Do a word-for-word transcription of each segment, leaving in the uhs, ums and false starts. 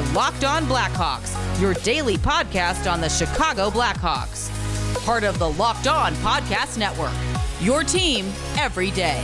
are Locked On Blackhawks, your daily podcast on the Chicago Blackhawks. Part of the Locked On Podcast Network, your team every day.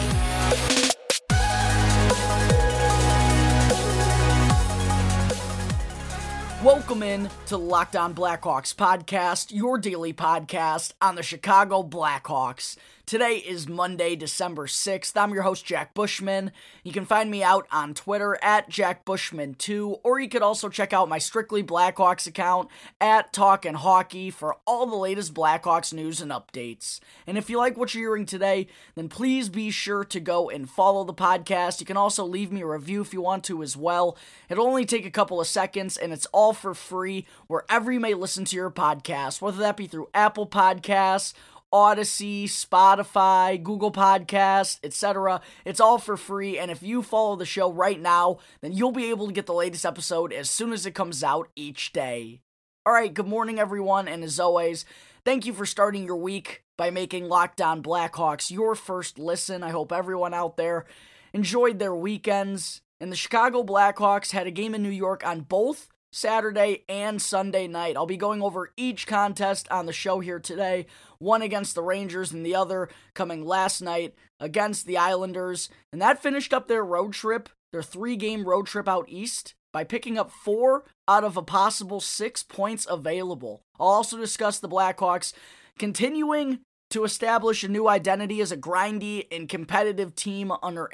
Welcome in to Locked On Blackhawks podcast, your daily podcast on the Chicago Blackhawks. Today is Monday, December sixth. I'm your host, Jack Bushman. You can find me out on Twitter at Jack Bushman two, or you could also check out my Strictly Blackhawks account at TalkinHawkey for all the latest Blackhawks news and updates. And if you like what you're hearing today, then please be sure to go and follow the podcast. You can also leave me a review if you want to as well. It'll only take a couple of seconds, and it's all for free wherever you may listen to your podcast, whether that be through Apple Podcasts, Odyssey, Spotify, Google Podcasts, et cetera. It's all for free, and if you follow the show right now, then you'll be able to get the latest episode as soon as it comes out each day. All right, good morning, everyone, and as always, thank you for starting your week by making Lockdown Blackhawks your first listen. I hope everyone out there enjoyed their weekends, and the Chicago Blackhawks had a game in New York on both Saturday and Sunday night. I'll be going over each contest on the show here today, one against the Rangers and the other coming last night against the Islanders. And that finished up their road trip, their three-game road trip out east, by picking up four out of a possible six points available. I'll also discuss the Blackhawks continuing to establish a new identity as a grindy and competitive team under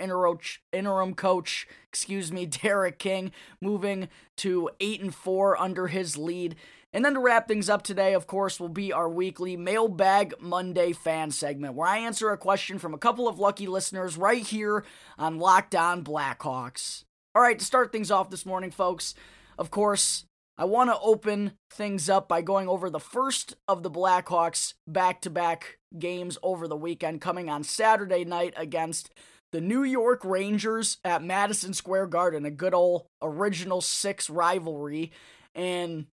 interim coach, excuse me, Derek King, moving to eight and four under his lead. And then to wrap things up today, of course, will be our weekly Mailbag Monday fan segment, where I answer a question from a couple of lucky listeners right here on Locked On Blackhawks. All right, to start things off this morning, folks, of course, I want to open things up by going over the first of the Blackhawks back-to-back games over the weekend, coming on Saturday night against the New York Rangers at Madison Square Garden, a good old original six rivalry. And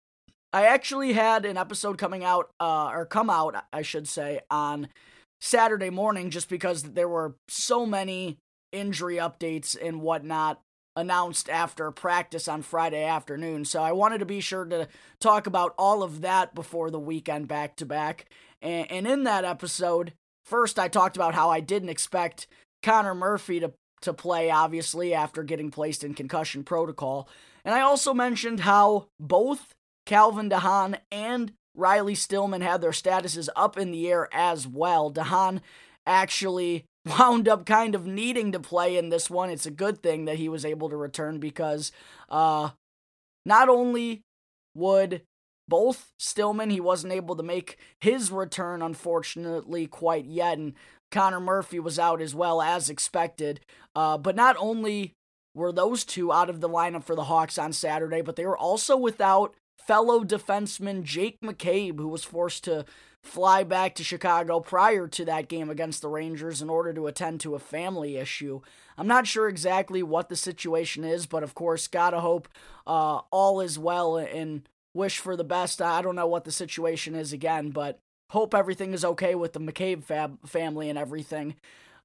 I actually had an episode coming out, uh, or come out, I should say, on Saturday morning, just because there were so many injury updates and whatnot announced after practice on Friday afternoon. So I wanted to be sure to talk about all of that before the weekend back-to-back. And, and in that episode, first I talked about how I didn't expect Connor Murphy to, to play, obviously, after getting placed in concussion protocol. And I also mentioned how both Calvin DeHaan and Riley Stillman had their statuses up in the air as well. DeHaan actually wound up kind of needing to play in this one. It's a good thing that he was able to return, because uh, not only would both Stillman, he wasn't able to make his return, unfortunately, quite yet, and Connor Murphy was out as well, as expected. Uh, but not only were those two out of the lineup for the Hawks on Saturday, but they were also without fellow defenseman Jake McCabe, who was forced to fly back to Chicago prior to that game against the Rangers in order to attend to a family issue. I'm not sure exactly what the situation is, but of course, gotta hope uh, all is well and wish for the best. I don't know what the situation is again, but hope everything is okay with the McCabe fab- family and everything.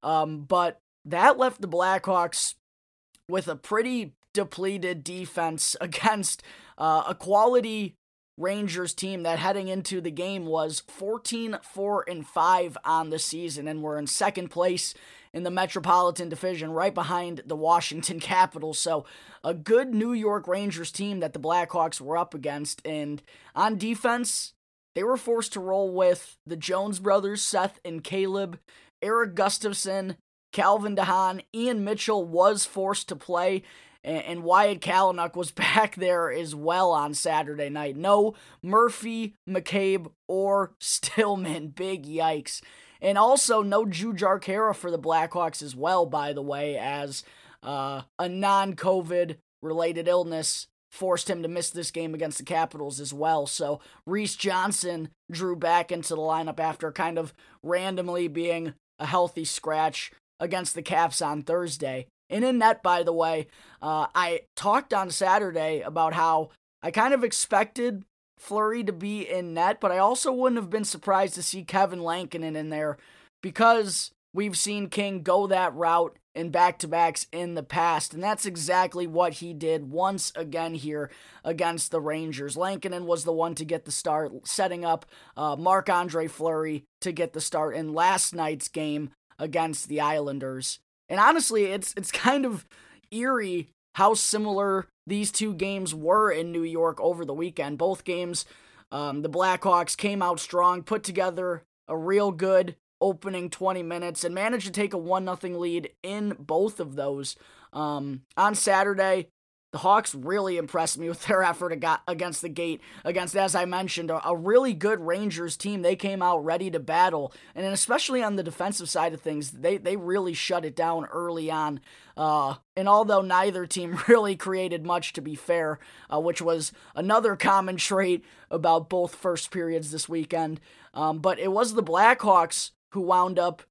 Um, but that left the Blackhawks with a pretty depleted defense against uh, a quality Rangers team that heading into the game was fourteen four and five on the season and were in second place in the Metropolitan Division, right behind the Washington Capitals. So a good New York Rangers team that the Blackhawks were up against. And on defense, they were forced to roll with the Jones brothers, Seth and Caleb, Eric Gustafson, Calvin DeHaan. Ian Mitchell was forced to play, and Wyatt Kalynuk was back there as well on Saturday night. No Murphy, McCabe, or Stillman. Big yikes. And also no Jujhar Khaira for the Blackhawks as well, by the way, as uh, a non-COVID-related illness forced him to miss this game against the Capitals as well. So Reese Johnson drew back into the lineup after kind of randomly being a healthy scratch against the Caps on Thursday. And in net, by the way, uh, I talked on Saturday about how I kind of expected Fleury to be in net, but I also wouldn't have been surprised to see Kevin Lankinen in there, because We've seen King go that route in back-to-backs in the past, and that's exactly what he did once again here against the Rangers. Lankinen was the one to get the start, setting up uh, Marc-Andre Fleury to get the start in last night's game against the Islanders. And honestly, it's it's kind of eerie how similar these two games were in New York over the weekend. Both games, um, the Blackhawks came out strong, put together a real good opening twenty minutes and managed to take a one nothing lead in both of those. Um, on Saturday, the Hawks really impressed me with their effort against the gate, against, as I mentioned, a really good Rangers team. They came out ready to battle, and especially on the defensive side of things, they, they really shut it down early on. Uh, and although neither team really created much, to be fair, uh, which was another common trait about both first periods this weekend, um, but it was the Blackhawks who wound up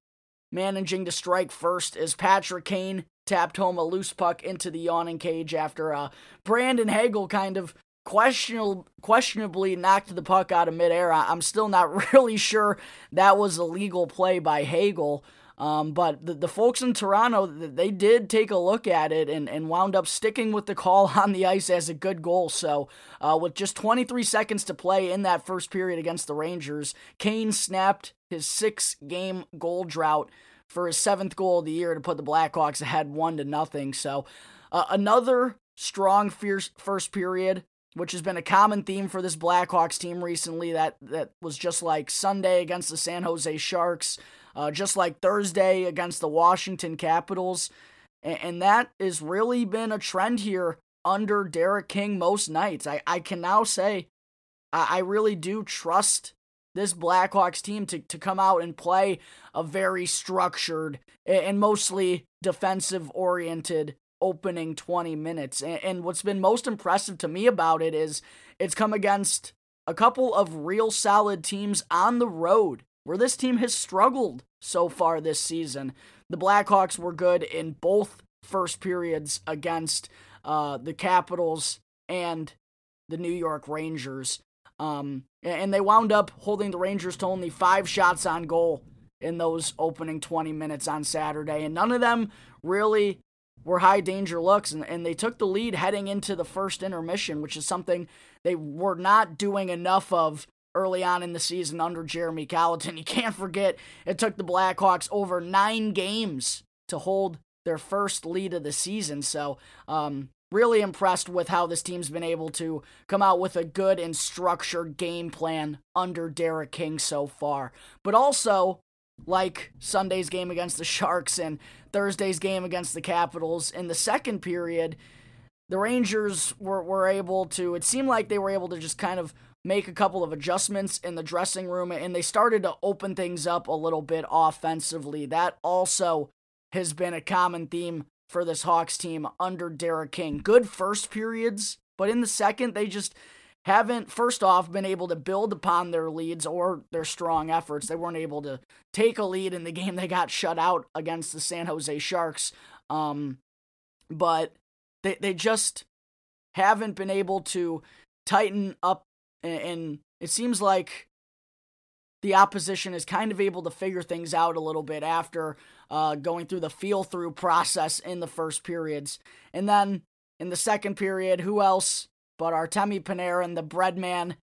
managing to strike first as Patrick Kane tapped home a loose puck into the yawning cage after uh, Brandon Hagel kind of questionable, questionably knocked the puck out of midair. I'm still not really sure that was a legal play by Hagel, um, but the, the folks in Toronto, they did take a look at it and, and wound up sticking with the call on the ice as a good goal. So uh, with just twenty-three seconds to play in that first period against the Rangers, Kane snapped his six-game goal drought for his seventh goal of the year to put the Blackhawks ahead one to nothing. So uh, another strong fierce first period, which has been a common theme for this Blackhawks team recently. That that was just like Sunday against the San Jose Sharks, uh, just like Thursday against the Washington Capitals. And, and that has really been a trend here under Derek King most nights. I, I can now say I, I really do trust this Blackhawks team to, to come out and play a very structured and mostly defensive-oriented opening twenty minutes. And, and what's been most impressive to me about it is it's come against a couple of real solid teams on the road where this team has struggled so far this season. The Blackhawks were good in both first periods against uh, the Capitals and the New York Rangers. Um, and they wound up holding the Rangers to only five shots on goal in those opening twenty minutes on Saturday. And none of them really were high danger looks. And, and they took the lead heading into the first intermission, which is something they were not doing enough of early on in the season under Jeremy Colleton. You can't forget it took the Blackhawks over nine games to hold their first lead of the season. So, um... really impressed with how this team's been able to come out with a good and structured game plan under Derek King so far. But also, like Sunday's game against the Sharks and Thursday's game against the Capitals, in the second period, the Rangers were, were able to, it seemed like they were able to just kind of make a couple of adjustments in the dressing room, and they started to open things up a little bit offensively. That also has been a common theme for this Hawks team under Derek King. Good first periods, but in the second, they just haven't, first off, been able to build upon their leads or their strong efforts. They weren't able to take a lead in the game. They got shut out against the San Jose Sharks, um, but they they just haven't been able to tighten up, and, and it seems like the opposition is kind of able to figure things out a little bit after uh, going through the feel-through process in the first periods. And then in the second period, who else but Artemi Panarin, the bread man,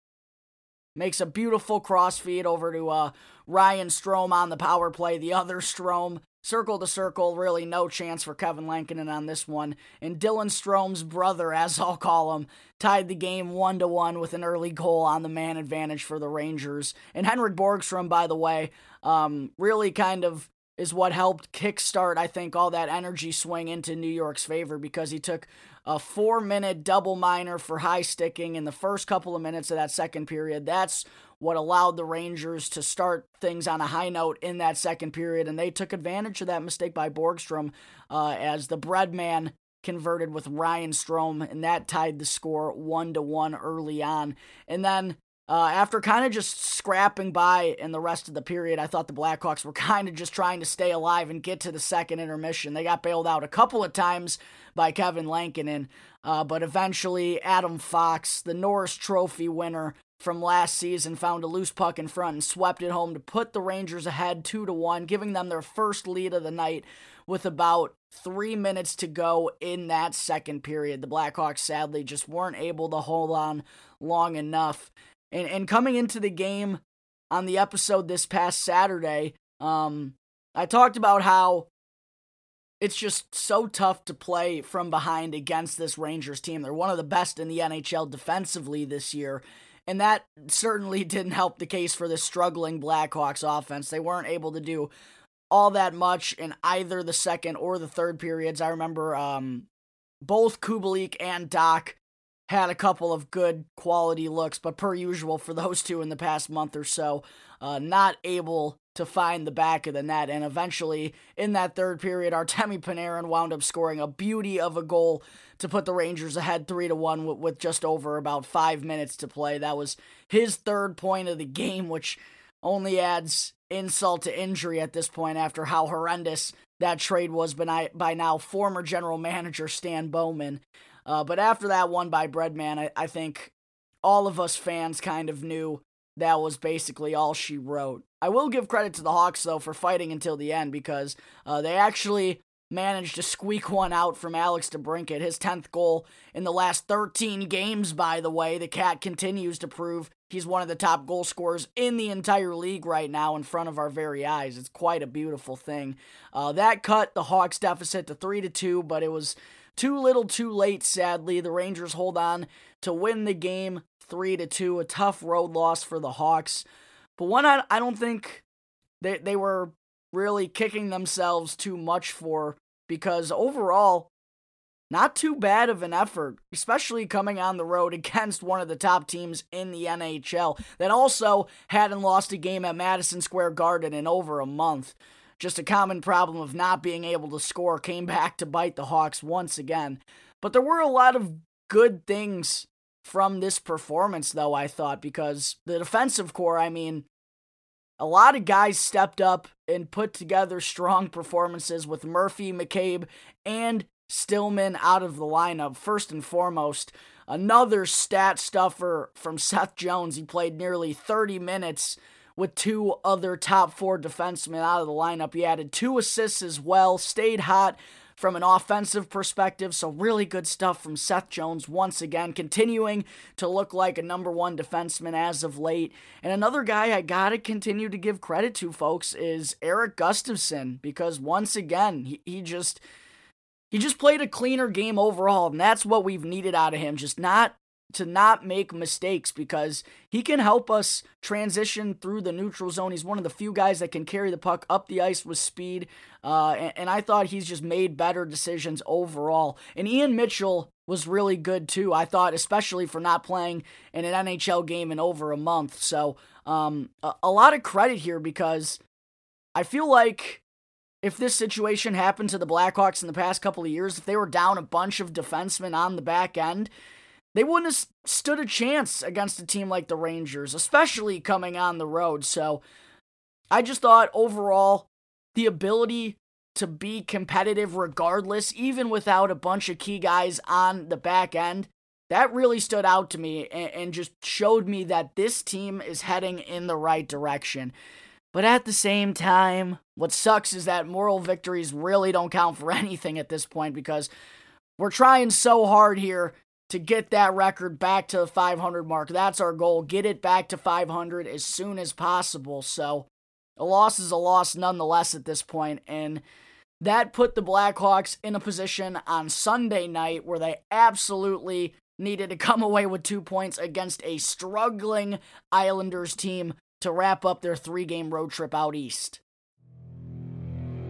makes a beautiful cross feed over to uh, Ryan Strome on the power play, the other Strome. Circle to circle, really no chance for Kevin Lankinen on this one. And Dylan Strome's brother, as I'll call him, tied the game one to one with an early goal on the man advantage for the Rangers. And Henrik Borgstrom, by the way, um, really kind of is what helped kickstart, I think, all that energy swing into New York's favor because he took a four-minute double minor for high sticking in the first couple of minutes of that second period. That's what allowed the Rangers to start things on a high note in that second period, and they took advantage of that mistake by Borgstrom uh, as the bread man converted with Ryan Strome, and that tied the score one to one early on. And then Uh, after kind of just scrapping by in the rest of the period, I thought the Blackhawks were kind of just trying to stay alive and get to the second intermission. They got bailed out a couple of times by Kevin Lankinen, uh, but eventually Adam Fox, the Norris Trophy winner, from last season found a loose puck in front and swept it home to put the Rangers ahead two to one, giving them their first lead of the night with about three minutes to go in that second period. The Blackhawks sadly just weren't able to hold on long enough. And and coming into the game on the episode this past Saturday, um, I talked about how it's just so tough to play from behind against this Rangers team. They're one of the best in the N H L defensively this year, and that certainly didn't help the case for this struggling Blackhawks offense. They weren't able to do all that much in either the second or the third periods. I remember um, both Kubelik and Doc had a couple of good quality looks, but per usual for those two in the past month or so, uh, not able to find the back of the net. And eventually, in that third period, Artemi Panarin wound up scoring a beauty of a goal to put the Rangers ahead three to one with, with just over about five minutes to play. That was his third point of the game, which only adds insult to injury at this point after how horrendous that trade was by, by now former general manager Stan Bowman. Uh, but after that one by Breadman, I, I think all of us fans kind of knew that was basically all she wrote. I will give credit to the Hawks, though, for fighting until the end because uh, they actually managed to squeak one out from Alex DeBrincat, his tenth goal in the last thirteen games, by the way. The Cat continues to prove he's one of the top goal scorers in the entire league right now in front of our very eyes. It's quite a beautiful thing. Uh, that cut the Hawks' deficit to three to two, but it was too little too late, sadly. The Rangers hold on to win the game three to two, a tough road loss for the Hawks. But one I, I don't think they they were really kicking themselves too much for, because overall, not too bad of an effort, especially coming on the road against one of the top teams in the N H L that also hadn't lost a game at Madison Square Garden in over a month. Just a common problem of not being able to score came back to bite the Hawks once again. But there were a lot of good things from this performance, though, I thought, because the defensive core, I mean, a lot of guys stepped up and put together strong performances with Murphy, McCabe, and Stillman out of the lineup. First and foremost, another stat stuffer from Seth Jones. He played nearly thirty minutes with two other top four defensemen out of the lineup. He added two assists as well, stayed hot from an offensive perspective, so really good stuff from Seth Jones once again, continuing to look like a number one defenseman as of late. And another guy I gotta continue to give credit to, folks, is Eric Gustafson, because once again, he, he just he just played a cleaner game overall, and that's what we've needed out of him, just not to not make mistakes, because he can help us transition through the neutral zone. He's one of the few guys that can carry the puck up the ice with speed, uh, and, and I thought he's just made better decisions overall. And Ian Mitchell was really good too, I thought, especially for not playing in an N H L game in over a month. So um, a, a lot of credit here, because I feel like if this situation happened to the Blackhawks in the past couple of years, if they were down a bunch of defensemen on the back end, they wouldn't have stood a chance against a team like the Rangers, especially coming on the road. So I just thought overall the ability to be competitive regardless, even without a bunch of key guys on the back end, that really stood out to me and, and just showed me that this team is heading in the right direction. But at the same time, what sucks is that moral victories really don't count for anything at this point, because we're trying so hard here to get that record back to the five hundred mark. That's our goal. Get it back to five hundred as soon as possible. So a loss is a loss nonetheless at this point. And that put the Blackhawks in a position on Sunday night where they absolutely needed to come away with two points against a struggling Islanders team to wrap up their three-game road trip out east.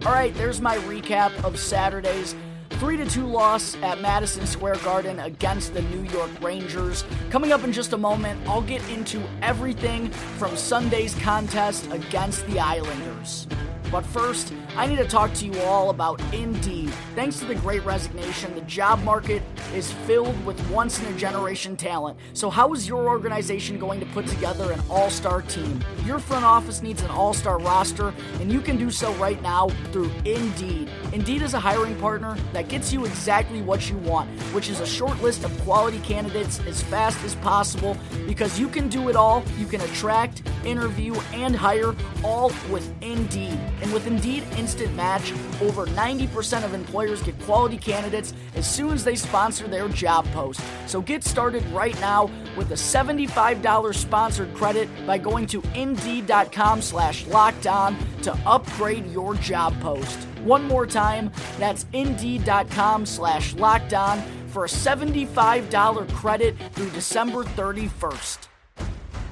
All right, there's my recap of Saturday's three to two loss at Madison Square Garden against the New York Rangers. Coming up in just a moment, I'll get into everything from Sunday's contest against the Islanders. But first, I need to talk to you all about Indeed. Thanks to the great resignation, the job market is filled with once-in-a-generation talent. So how is your organization going to put together an all-star team? Your front office needs an all-star roster, and you can do so right now through Indeed. Indeed is a hiring partner that gets you exactly what you want, which is a short list of quality candidates as fast as possible, because you can do it all. You can attract, interview, and hire all with Indeed. And with Indeed Instant Match, over ninety percent of employers get quality candidates as soon as they sponsor their job post. So get started right now with a seventy-five dollars sponsored credit by going to Indeed.com slash locked on to upgrade your job post. One more time, that's Indeed.com slash locked on for a seventy-five dollars credit through December thirty-first.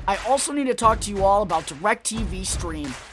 I also need to talk to you all about DirecTV Stream.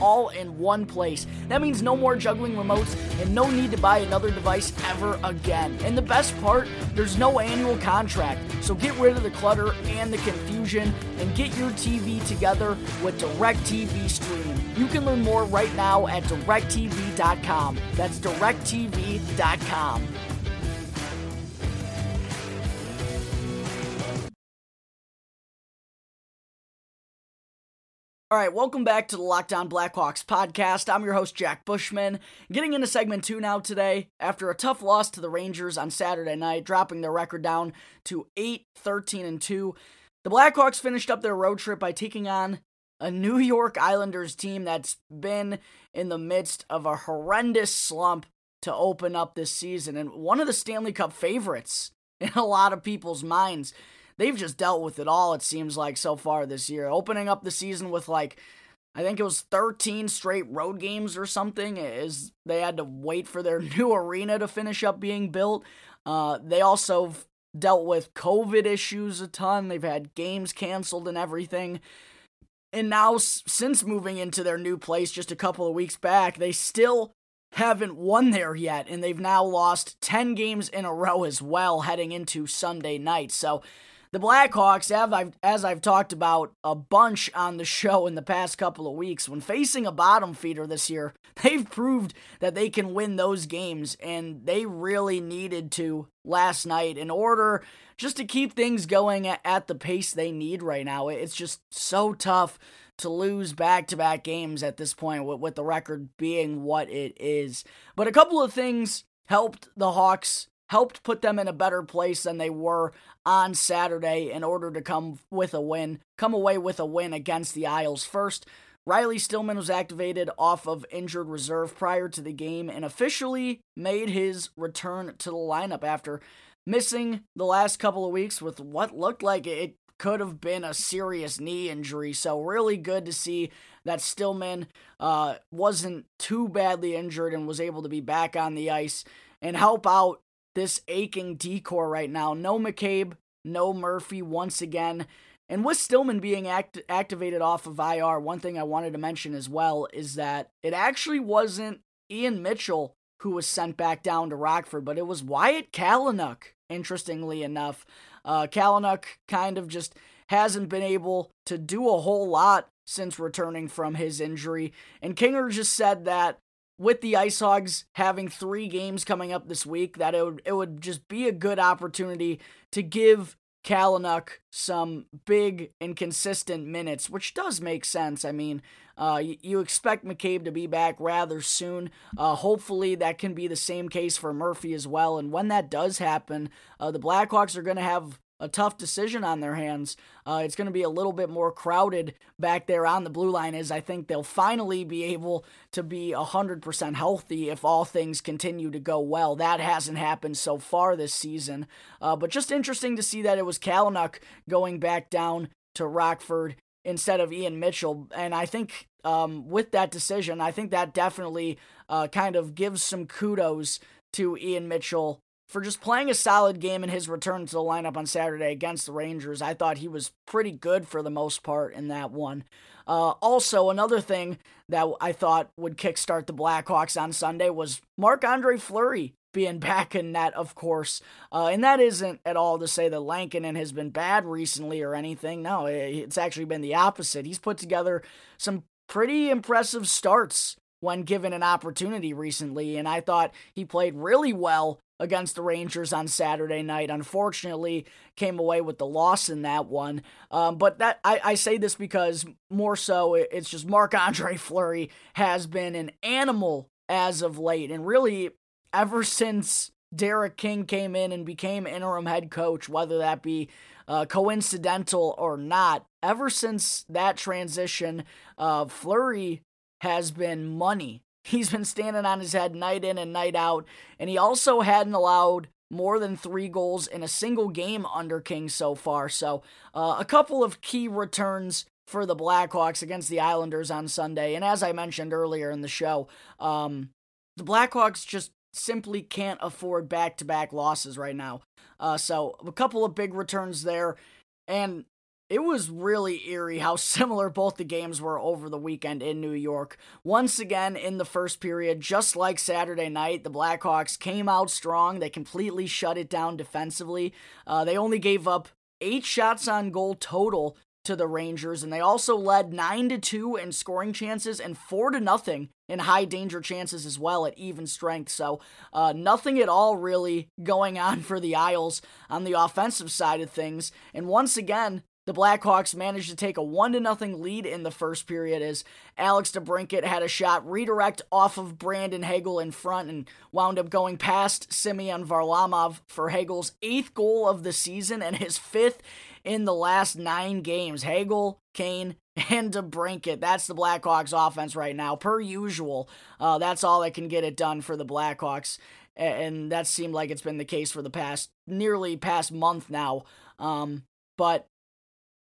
all in one place. That means no more juggling remotes and no need to buy another device ever again. And the best part, there's no annual contract. So get rid of the clutter and the confusion and get your T V together with DirecTV Stream. You can learn more right now at direct t v dot com. That's direct t v dot com. All right, welcome back to the Lockdown Blackhawks podcast. I'm your host, Jack Bushman. Getting into segment two now today. After a tough loss to the Rangers on Saturday night, dropping their record down to eight thirteen and two, the Blackhawks finished up their road trip by taking on a New York Islanders team that's been in the midst of a horrendous slump to open up this season, and one of the Stanley Cup favorites in a lot of people's minds. They've just dealt with it all, it seems like, so far this year. Opening up the season with, like, I think it was thirteen straight road games or something, as they had to wait for their new arena to finish up being built. Uh, they also have dealt with COVID issues a ton. They've had games canceled and everything. And now, since moving into their new place just a couple of weeks back, they still haven't won there yet, and they've now lost ten games in a row as well heading into Sunday night. So the Blackhawks, have, I've, as I've talked about a bunch on the show in the past couple of weeks, when facing a bottom feeder this year, they've proved that they can win those games, and they really needed to last night in order just to keep things going at, at the pace they need right now. It's just so tough to lose back-to-back games at this point with, with the record being what it is. But a couple of things helped the Hawks helped put them in a better place than they were on Saturday in order to come with a win, come away with a win against the Isles. First, Riley Stillman was activated off of injured reserve prior to the game and officially made his return to the lineup after missing the last couple of weeks with what looked like it could have been a serious knee injury. So really good to see that Stillman uh, wasn't too badly injured and was able to be back on the ice and help out this aching decor right now. No McCabe, no Murphy once again. And with Stillman being act- activated off of I R, one thing I wanted to mention as well is that it actually wasn't Ian Mitchell who was sent back down to Rockford, but it was Wyatt Kalynuk, interestingly enough. Uh, Kalynuk kind of just hasn't been able to do a whole lot since returning from his injury. And Kinger just said that with the Ice Hogs having three games coming up this week, that it would, it would just be a good opportunity to give Kalynuk some big and consistent minutes, which does make sense. I mean, uh, you, you expect McCabe to be back rather soon. Uh, hopefully that can be the same case for Murphy as well. And when that does happen, uh, the Blackhawks are going to have a tough decision on their hands. Uh, it's going to be a little bit more crowded back there on the blue line, as I think they'll finally be able to be one hundred percent healthy if all things continue to go well. That hasn't happened so far this season. Uh, but just interesting to see that it was Kalynuk going back down to Rockford instead of Ian Mitchell. And I think um, with that decision, I think that definitely uh, kind of gives some kudos to Ian Mitchell for just playing a solid game in his return to the lineup on Saturday against the Rangers. I thought he was pretty good for the most part in that one. Uh, also, another thing that I thought would kickstart the Blackhawks on Sunday was Marc-Andre Fleury being back in net, of course. Uh, and that isn't at all to say that Lankinen has been bad recently or anything. No, it's actually been the opposite. He's put together some pretty impressive starts when given an opportunity recently, and I thought he played really well against the Rangers on Saturday night. Unfortunately, came away with the loss in that one. Um, but that I, I say this because more so it's just Marc-Andre Fleury has been an animal as of late, and really ever since Derek King came in and became interim head coach, whether that be uh, coincidental or not, ever since that transition, uh, Fleury has been money. He's been standing on his head night in and night out, and he also hadn't allowed more than three goals in a single game under King so far. So uh, a couple of key returns for the Blackhawks against the Islanders on Sunday, and as I mentioned earlier in the show, um, the Blackhawks just simply can't afford back-to-back losses right now. Uh, so a couple of big returns there, and it was really eerie how similar both the games were over the weekend in New York. Once again, in the first period, just like Saturday night, the Blackhawks came out strong. They completely shut it down defensively. Uh, they only gave up eight shots on goal total to the Rangers, and they also led nine to two in scoring chances and four to nothing in high danger chances as well at even strength. So uh, nothing at all really going on for the Isles on the offensive side of things. And once again, the Blackhawks managed to take a one to nothing lead in the first period as Alex DeBrincat had a shot redirect off of Brandon Hagel in front and wound up going past Simeon Varlamov for Hagel's eighth goal of the season and his fifth in the last nine games. Hagel, Kane, and DeBrincat. That's the Blackhawks offense right now. Per usual, uh, that's all that can get it done for the Blackhawks. And that seemed like it's been the case for the past, nearly past month now. Um, but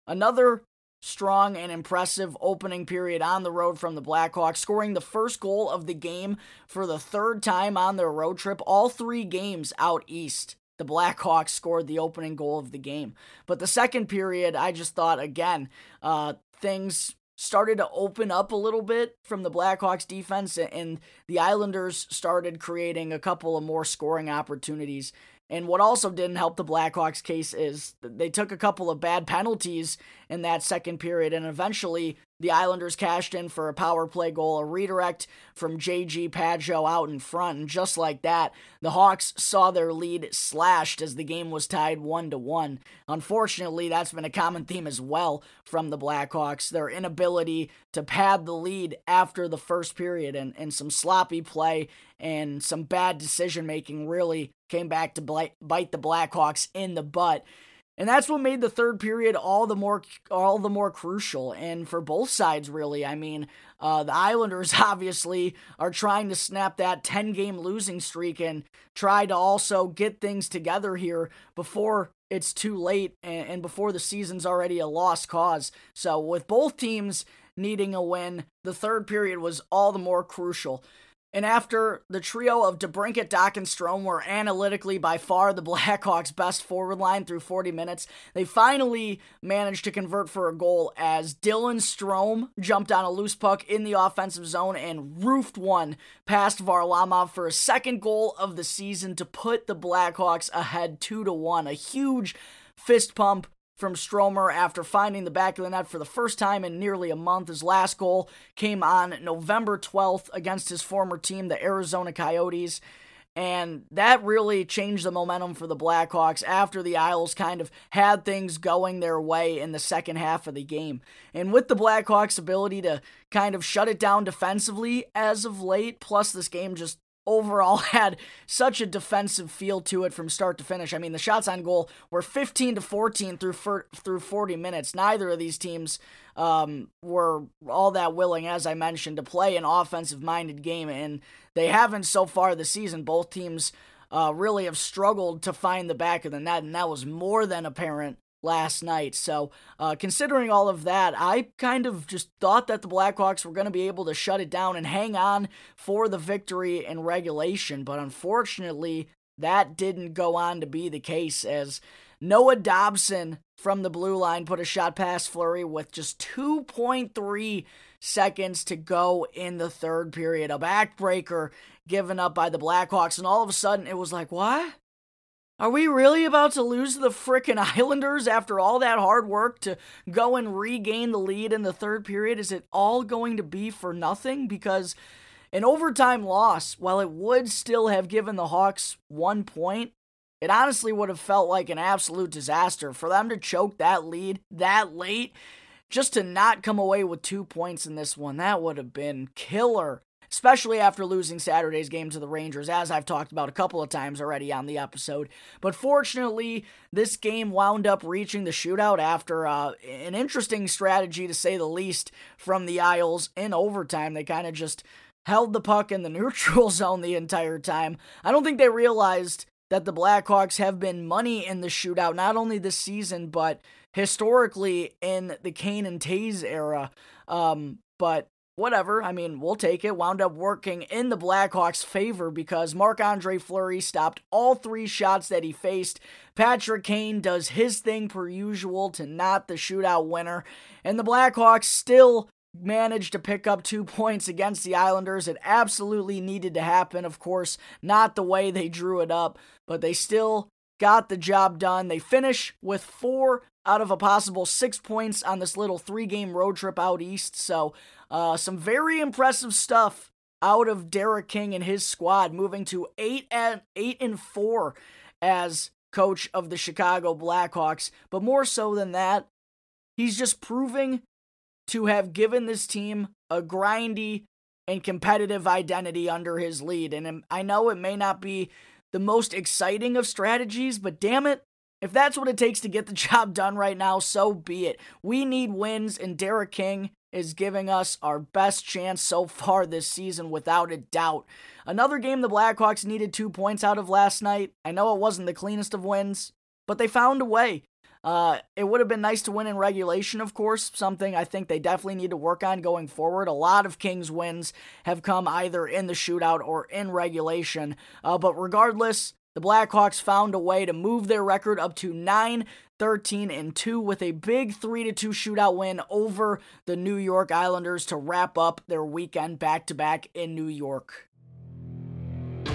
Another strong and impressive opening period on the road from the Blackhawks, scoring the first goal of the game for the third time on their road trip. All three games out east, the Blackhawks scored the opening goal of the game. But the second period, I just thought, again, uh, things started to open up a little bit from the Blackhawks defense, and the Islanders started creating a couple of more scoring opportunities. And what also didn't help the Blackhawks' case is they took a couple of bad penalties in that second period, and eventually the Islanders cashed in for a power play goal, a redirect from J G Pageau out in front, and just like that, the Hawks saw their lead slashed as the game was tied one to one. Unfortunately, that's been a common theme as well from the Blackhawks, their inability to pad the lead after the first period, and, and some sloppy play and some bad decision-making really came back to bite the Blackhawks in the butt. And that's what made the third period all the more all the more crucial, and for both sides, really. I mean, uh, the Islanders obviously are trying to snap that ten-game losing streak and try to also get things together here before it's too late and, and before the season's already a lost cause. So with both teams needing a win, the third period was all the more crucial. And after the trio of DeBrincat, Dock, and Strome were analytically by far the Blackhawks' best forward line through forty minutes, they finally managed to convert for a goal as Dylan Strome jumped on a loose puck in the offensive zone and roofed one past Varlamov for a second goal of the season to put the Blackhawks ahead two to one. A huge fist pump from Stromer after finding the back of the net for the first time in nearly a month. His last goal came on November twelfth against his former team, the Arizona Coyotes, and that really changed the momentum for the Blackhawks after the Isles kind of had things going their way in the second half of the game. And with the Blackhawks' ability to kind of shut it down defensively as of late, plus this game just overall had such a defensive feel to it from start to finish. I mean, the shots on goal were fifteen to fourteen through for, through forty minutes. Neither of these teams um, were all that willing, as I mentioned, to play an offensive-minded game, and they haven't so far this season. Both teams uh, really have struggled to find the back of the net, and that was more than apparent last night. So uh, considering all of that, I kind of just thought that the Blackhawks were going to be able to shut it down and hang on for the victory in regulation, but unfortunately that didn't go on to be the case as Noah Dobson from the blue line, put a shot past Fleury with just two point three seconds to go in the third period. A backbreaker given up by the Blackhawks, and all of a sudden it was like, what? Are we really about to lose to the frickin' Islanders after all that hard work to go and regain the lead in the third period? Is it all going to be for nothing? Because an overtime loss, while it would still have given the Hawks one point, it honestly would have felt like an absolute disaster for them to choke that lead that late, just to not come away with two points in this one. That would have been killer, especially after losing Saturday's game to the Rangers, as I've talked about a couple of times already on the episode. But fortunately, this game wound up reaching the shootout after uh, an interesting strategy, to say the least, from the Isles in overtime. They kind of just held the puck in the neutral zone the entire time. I don't think they realized that the Blackhawks have been money in the shootout, not only this season, but historically in the Kane and Taze era. Um, but Whatever, I mean, we'll take it. Wound up working in the Blackhawks' favor because Marc-Andre Fleury stopped all three shots that he faced. Patrick Kane does his thing per usual to not the shootout winner. And the Blackhawks still managed to pick up two points against the Islanders. It absolutely needed to happen, of course. Not the way they drew it up, but they still got the job done. They finish with four out of a possible six points on this little three-game road trip out east. So uh, some very impressive stuff out of Derek King and his squad, moving to eight and eight and four as coach of the Chicago Blackhawks. But more so than that, he's just proving to have given this team a grindy and competitive identity under his lead. And I know it may not be the most exciting of strategies, but damn it, if that's what it takes to get the job done right now, so be it. We need wins, and Derek King is giving us our best chance so far this season, without a doubt. Another game the Blackhawks needed two points out of last night. I know it wasn't the cleanest of wins, but they found a way. Uh, it would have been nice to win in regulation, of course, something I think they definitely need to work on going forward. A lot of King's wins have come either in the shootout or in regulation, uh, but regardless, the Blackhawks found a way to move their record up to nine thirteen and two with a big three to two shootout win over the New York Islanders to wrap up their weekend back-to-back in New York.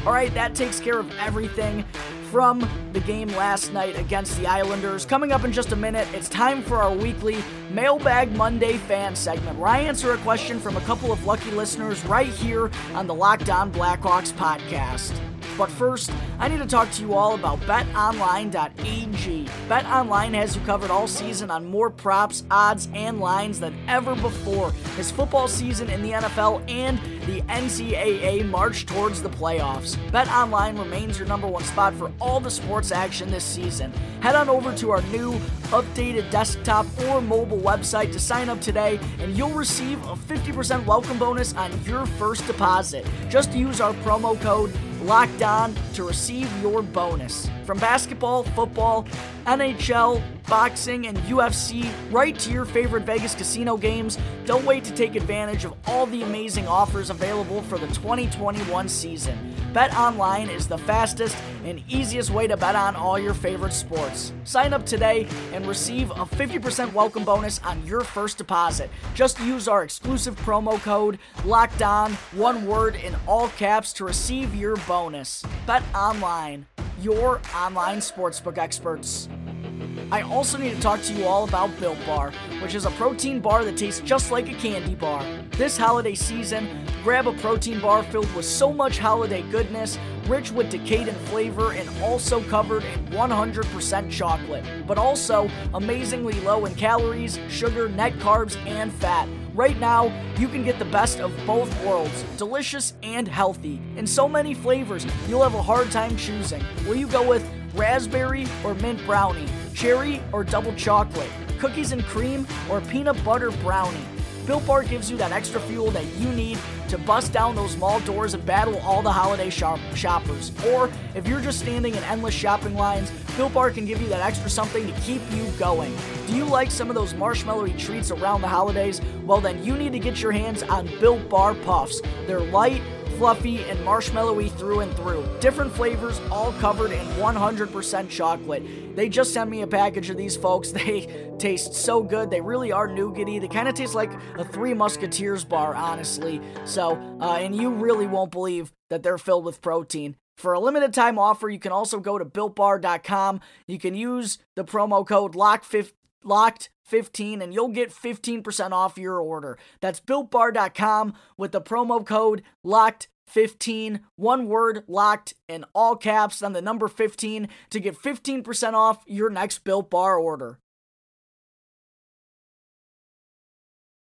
All right, that takes care of everything from the game last night against the Islanders. Coming up in just a minute, it's time for our weekly Mailbag Monday fan segment, where I answer a question from a couple of lucky listeners right here on the Lockdown Blackhawks podcast. But first, I need to talk to you all about bet online dot a g. BetOnline has you covered all season on more props, odds, and lines than ever before as football season in the N F L and the N C double A march towards the playoffs. BetOnline remains your number one spot for all the sports action this season. Head on over to our new updated desktop or mobile website to sign up today, and you'll receive a fifty percent welcome bonus on your first deposit. Just use our promo code Locked On to receive your bonus. From basketball, football, N H L, boxing, and U F C, right to your favorite Vegas casino games, don't wait to take advantage of all the amazing offers available for the twenty twenty-one season. BetOnline is the fastest and easiest way to bet on all your favorite sports. Sign up today and receive a fifty percent welcome bonus on your first deposit. Just use our exclusive promo code Locked On, one word in all caps, to receive your bonus. BetOnline, your online sportsbook experts. I also need to talk to you all about Built Bar, which is a protein bar that tastes just like a candy bar. This holiday season, grab a protein bar filled with so much holiday goodness, rich with decayed in flavor and also covered in one hundred percent chocolate, but also amazingly low in calories, sugar, net carbs, and fat. Right now, you can get the best of both worlds, delicious and healthy. In so many flavors, you'll have a hard time choosing. Will you go with raspberry or mint brownie, cherry or double chocolate, cookies and cream or peanut butter brownie? Built Bar gives you that extra fuel that you need to bust down those mall doors and battle all the holiday shop- shoppers. Or if you're just standing in endless shopping lines, Built Bar can give you that extra something to keep you going. Do you like some of those marshmallowy treats around the holidays? Well, then you need to get your hands on Built Bar Puffs. They're light, fluffy and marshmallowy through and through. Different flavors, all covered in one hundred percent chocolate. They just sent me a package of these, folks. They taste so good. They really are nougaty. They kind of taste like a Three Musketeers bar, honestly. So, uh, and you really won't believe that they're filled with protein. For a limited time offer, you can also go to built bar dot com. You can use the promo code locked fifteen and you'll get fifteen percent off your order. That's built bar dot com with the promo code locked fifteen, one word, locked in all caps, then the number fifteen to get fifteen percent off your next Built Bar order.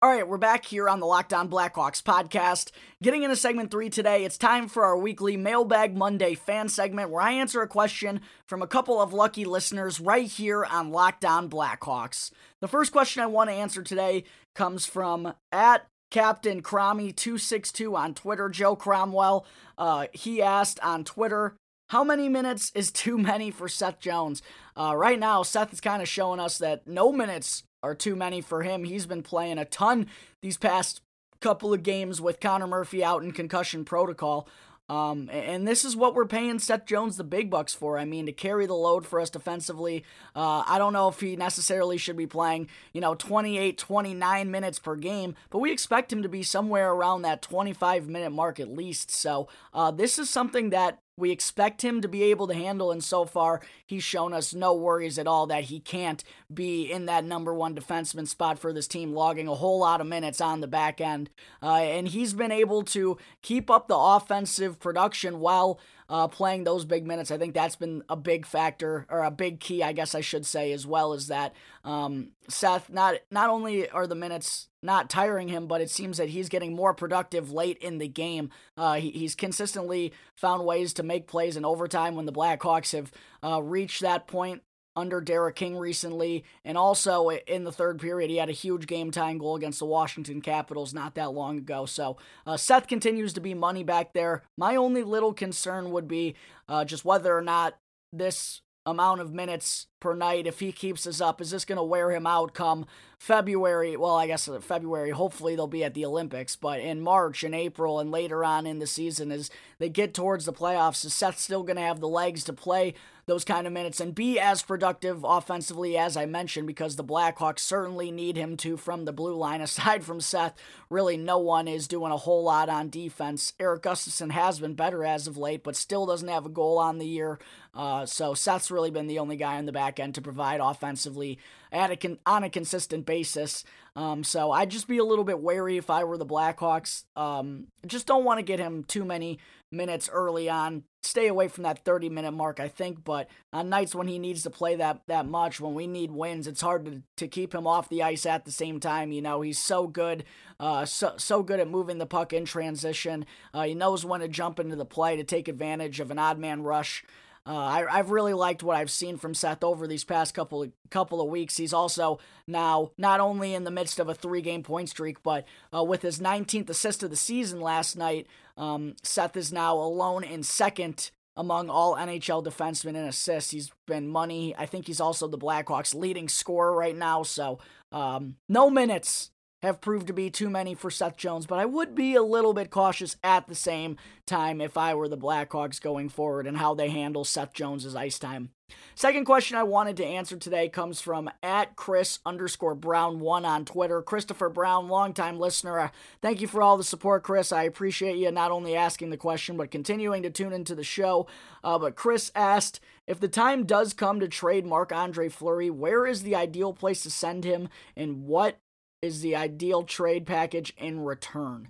All right, we're back here on the Lockdown Blackhawks podcast. Getting into segment three today, it's time for our weekly Mailbag Monday fan segment where I answer a question from a couple of lucky listeners right here on Lockdown Blackhawks. The first question I want to answer today comes from at Captain Crommy two sixty-two on Twitter, Joe Cromwell. Uh, he asked on Twitter, how many minutes is too many for Seth Jones? Uh, right now, Seth is kind of showing us that no minutes are too many for him. He's been playing a ton these past couple of games with Connor Murphy out in concussion protocol. Um, and this is what we're paying Seth Jones the big bucks for. I mean, to carry the load for us defensively. Uh, I don't know if he necessarily should be playing, you know, twenty-eight, twenty-nine minutes per game, but we expect him to be somewhere around that twenty-five minute mark at least. So uh, this is something that we expect him to be able to handle, and so far, he's shown us no worries at all that he can't be in that number one defenseman spot for this team, logging a whole lot of minutes on the back end. Uh, and he's been able to keep up the offensive production while uh, playing those big minutes. I think that's been a big factor, or a big key, I guess I should say, as well as that. Um, Seth, not not only are the minutes not tiring him, but it seems that he's getting more productive late in the game. Uh, he, he's consistently found ways to make plays in overtime when the Blackhawks have uh, reached that point under Derek King recently, and also in the third period, he had a huge game-tying goal against the Washington Capitals not that long ago. So uh, Seth continues to be money back there. My only little concern would be uh, just whether or not this amount of minutes per night, if he keeps this up, is this going to wear him out come February? Well, I guess February, hopefully they'll be at the Olympics, but in March and April and later on in the season as they get towards the playoffs, is Seth still going to have the legs to play those kind of minutes and be as productive offensively as I mentioned? Because the Blackhawks certainly need him to from the blue line. Aside from Seth, really no one is doing a whole lot on defense. Eric Gustafson has been better as of late, but still doesn't have a goal on the year. Uh, so Seth's really been the only guy in the back end to provide offensively at a con- on a consistent basis. Um, so I'd just be a little bit wary if I were the Blackhawks. Um, just don't want to get him too many minutes early on. Stay away from that thirty minute mark, I think, but on nights when he needs to play that that much, when we need wins, it's hard to, to keep him off the ice at the same time. You know, he's so good, uh, so, so good at moving the puck in transition. Uh, he knows when to jump into the play to take advantage of an odd man rush. Uh, I, I've really liked what I've seen from Seth over these past couple of, couple of weeks. He's also now not only in the midst of a three-game point streak, but uh, with his nineteenth assist of the season last night, um, Seth is now alone in second among all N H L defensemen in assists. He's been money. I think he's also the Blackhawks' leading scorer right now, so um, no minutes have proved to be too many for Seth Jones, but I would be a little bit cautious at the same time if I were the Blackhawks going forward and how they handle Seth Jones's ice time. Second question I wanted to answer today comes from at Chris underscore Brown one on Twitter. Christopher Brown, longtime listener. Thank you for all the support, Chris. I appreciate you not only asking the question, but continuing to tune into the show. Uh, but Chris asked, if the time does come to trade Marc-Andre Fleury, where is the ideal place to send him and what is the ideal trade package in return?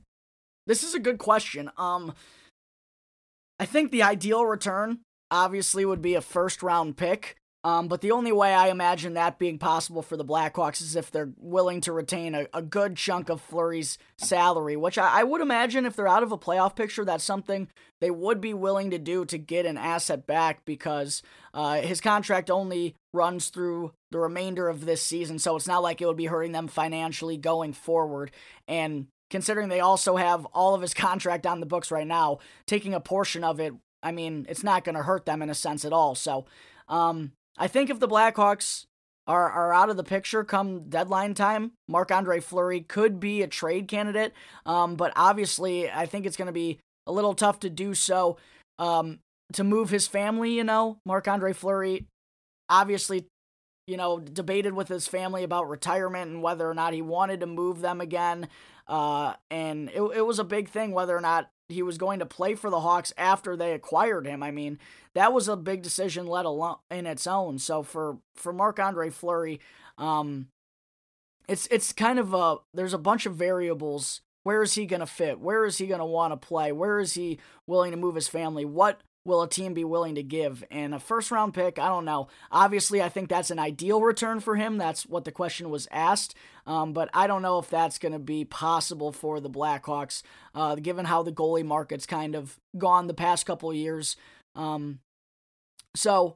This is a good question. Um, I think the ideal return obviously would be a first-round pick, um, but the only way I imagine that being possible for the Blackhawks is if they're willing to retain a, a good chunk of Fleury's salary, which I, I would imagine if they're out of a playoff picture, that's something they would be willing to do to get an asset back, because uh, his contract only runs through the remainder of this season, so it's not like it would be hurting them financially going forward. And considering they also have all of his contract on the books right now, taking a portion of it, I mean, it's not going to hurt them in a sense at all. So um, I think if the Blackhawks are, are out of the picture come deadline time, Marc-Andre Fleury could be a trade candidate, um, but obviously I think it's going to be a little tough to do so. Um, to move his family, you know, Marc-Andre Fleury obviously, you know, debated with his family about retirement and whether or not he wanted to move them again. Uh, and it, it was a big thing whether or not he was going to play for the Hawks after they acquired him. I mean, that was a big decision, let alone in its own. So for, for Marc-Andre Fleury, um, it's, it's kind of a, there's a bunch of variables. Where is he going to fit? Where is he going to want to play? Where is he willing to move his family? What will a team be willing to give? And a first round pick, I don't know. Obviously, I think that's an ideal return for him. That's what the question was asked. Um, but I don't know if that's going to be possible for the Blackhawks, uh, given how the goalie market's kind of gone the past couple of years. Um, so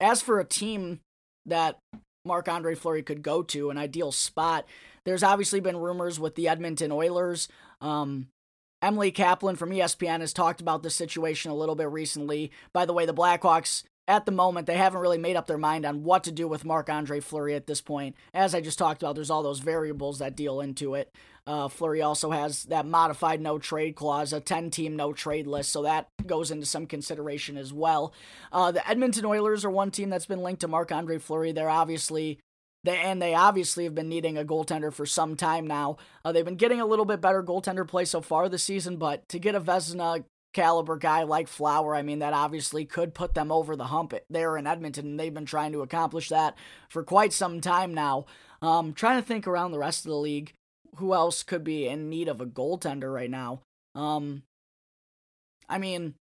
as for a team that Marc-Andre Fleury could go to, an ideal spot, there's obviously been rumors with the Edmonton Oilers. Um, Emily Kaplan from E S P N has talked about this situation a little bit recently. By the way, the Blackhawks, at the moment, they haven't really made up their mind on what to do with Marc-Andre Fleury at this point. As I just talked about, there's all those variables that deal into it. Uh, Fleury also has that modified no-trade clause, a ten-team no-trade list, so that goes into some consideration as well. Uh, the Edmonton Oilers are one team that's been linked to Marc-Andre Fleury. They're obviously... They, and they obviously have been needing a goaltender for some time now. Uh, they've been getting a little bit better goaltender play so far this season, but to get a Vezina caliber guy like Flower, I mean, that obviously could put them over the hump there in Edmonton, and they've been trying to accomplish that for quite some time now. Um, trying to think around the rest of the league, who else could be in need of a goaltender right now? Um, I mean,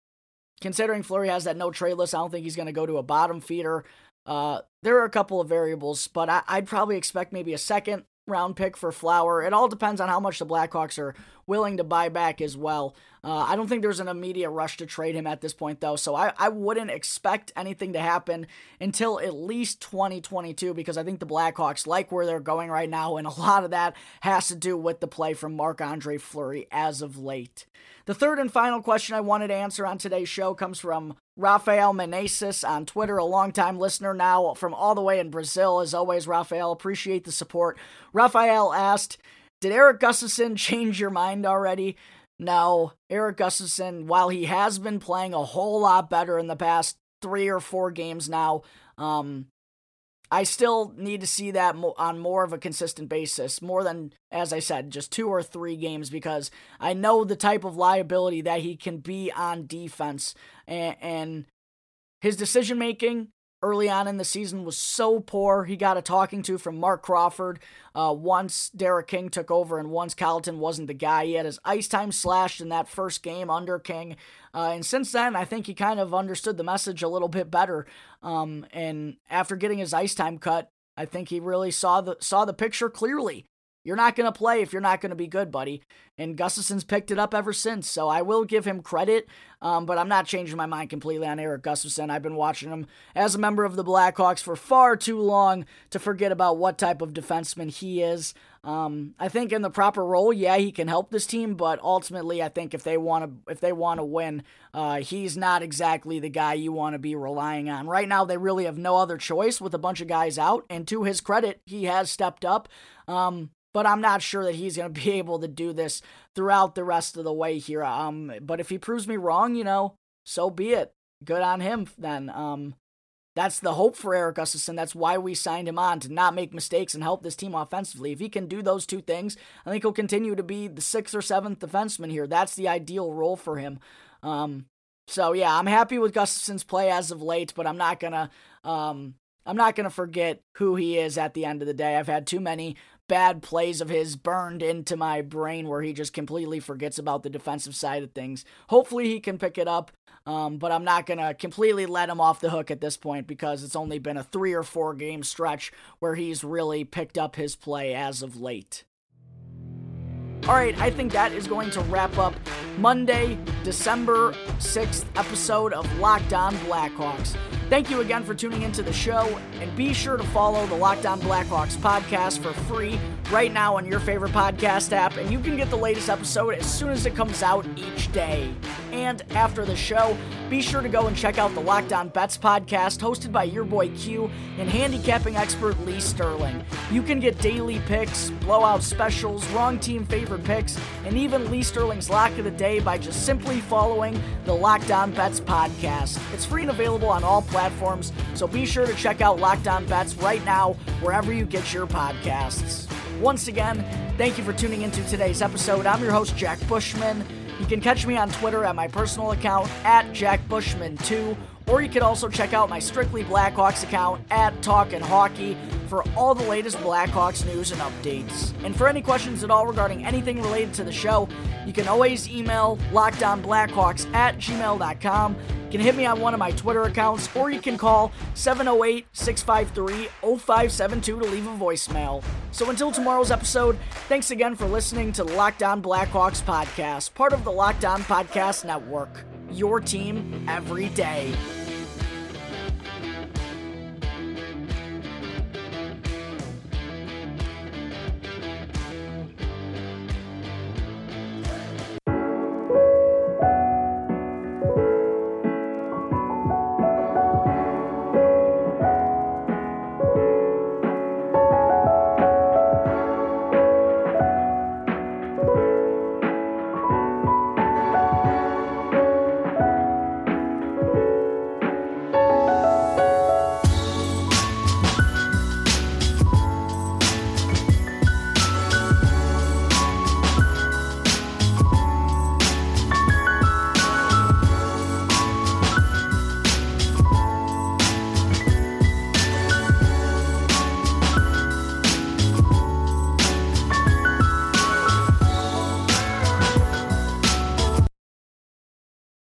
considering Fleury has that no-trade list, I don't think he's going to go to a bottom feeder. Uh, there are a couple of variables, but I, I'd probably expect maybe a second round pick for Flower. It all depends on how much the Blackhawks are willing to buy back as well. Uh, I don't think there's an immediate rush to trade him at this point, though, so I, I wouldn't expect anything to happen until at least twenty twenty-two, because I think the Blackhawks like where they're going right now, and a lot of that has to do with the play from Marc-Andre Fleury as of late. The third and final question I wanted to answer on today's show comes from Rafael Meneses on Twitter, a longtime listener now from all the way in Brazil. As always, Rafael, appreciate the support. Rafael asked, did Eric Gustafson change your mind already? No, Eric Gustafson, while he has been playing a whole lot better in the past three or four games now, um, I still need to see that on more of a consistent basis, more than, as I said, just two or three games, because I know the type of liability that he can be on defense. And, and his decision-making early on in the season was so poor. He got a talking to from Mark Crawford uh, once Derek King took over and once Colleton wasn't the guy. He had his ice time slashed in that first game under King. Uh, and since then, I think he kind of understood the message a little bit better. Um, and after getting his ice time cut, I think he really saw the saw the picture clearly. You're not going to play if you're not going to be good, buddy. And Gustafson's picked it up ever since, so I will give him credit, um, but I'm not changing my mind completely on Eric Gustafson. I've been watching him as a member of the Blackhawks for far too long to forget about what type of defenseman he is. Um, I think in the proper role, yeah, he can help this team, but ultimately I think if they want to if they want to win, uh, he's not exactly the guy you want to be relying on. Right now, they really have no other choice with a bunch of guys out, and to his credit, he has stepped up. Um, But I'm not sure that he's going to be able to do this throughout the rest of the way here. Um, but if he proves me wrong, you know, so be it. Good on him then. Um, that's the hope for Eric Gustafson. That's why we signed him on, to not make mistakes and help this team offensively. If he can do those two things, I think he'll continue to be the sixth or seventh defenseman here. That's the ideal role for him. Um, so, yeah, I'm happy with Gustafson's play as of late, but I'm not going to um, I'm not going to forget who he is at the end of the day. I've had too many bad plays of his burned into my brain where he just completely forgets about the defensive side of things. Hopefully he can pick it up, um, but I'm not going to completely let him off the hook at this point, because it's only been a three or four game stretch where he's really picked up his play as of late. All right, I think that is going to wrap up Monday, December sixth episode of Locked On Blackhawks. Thank you again for tuning into the show, and be sure to follow the Locked On Blackhawks podcast for free right now on your favorite podcast app, and you can get the latest episode as soon as it comes out each day. and after the show. Be sure to go and check out the Lockdown Bets podcast hosted by your boy Q and handicapping expert Lee Sterling. You can get daily picks, blowout specials, wrong team favorite picks, and even Lee Sterling's Lock of the Day by just simply following the Lockdown Bets podcast. It's free and available on all platforms, so be sure to check out Lockdown Bets right now wherever you get your podcasts. Once again, thank you for tuning into today's episode. I'm your host, Jack Bushman. You can catch me on Twitter at my personal account, at Jack Bushman two, or you can also check out my Strictly Blackhawks account, at TalkinHawkey, for all the latest Blackhawks news and updates. And for any questions at all regarding anything related to the show, you can always email lockdownblackhawks at gmail dot com. You can hit me on one of my Twitter accounts, or you can call seven oh eight, six five three, oh five seven two to leave a voicemail. So until tomorrow's episode, thanks again for listening to the Lockdown Blackhawks podcast, part of the Lockdown Podcast Network. Your team every day.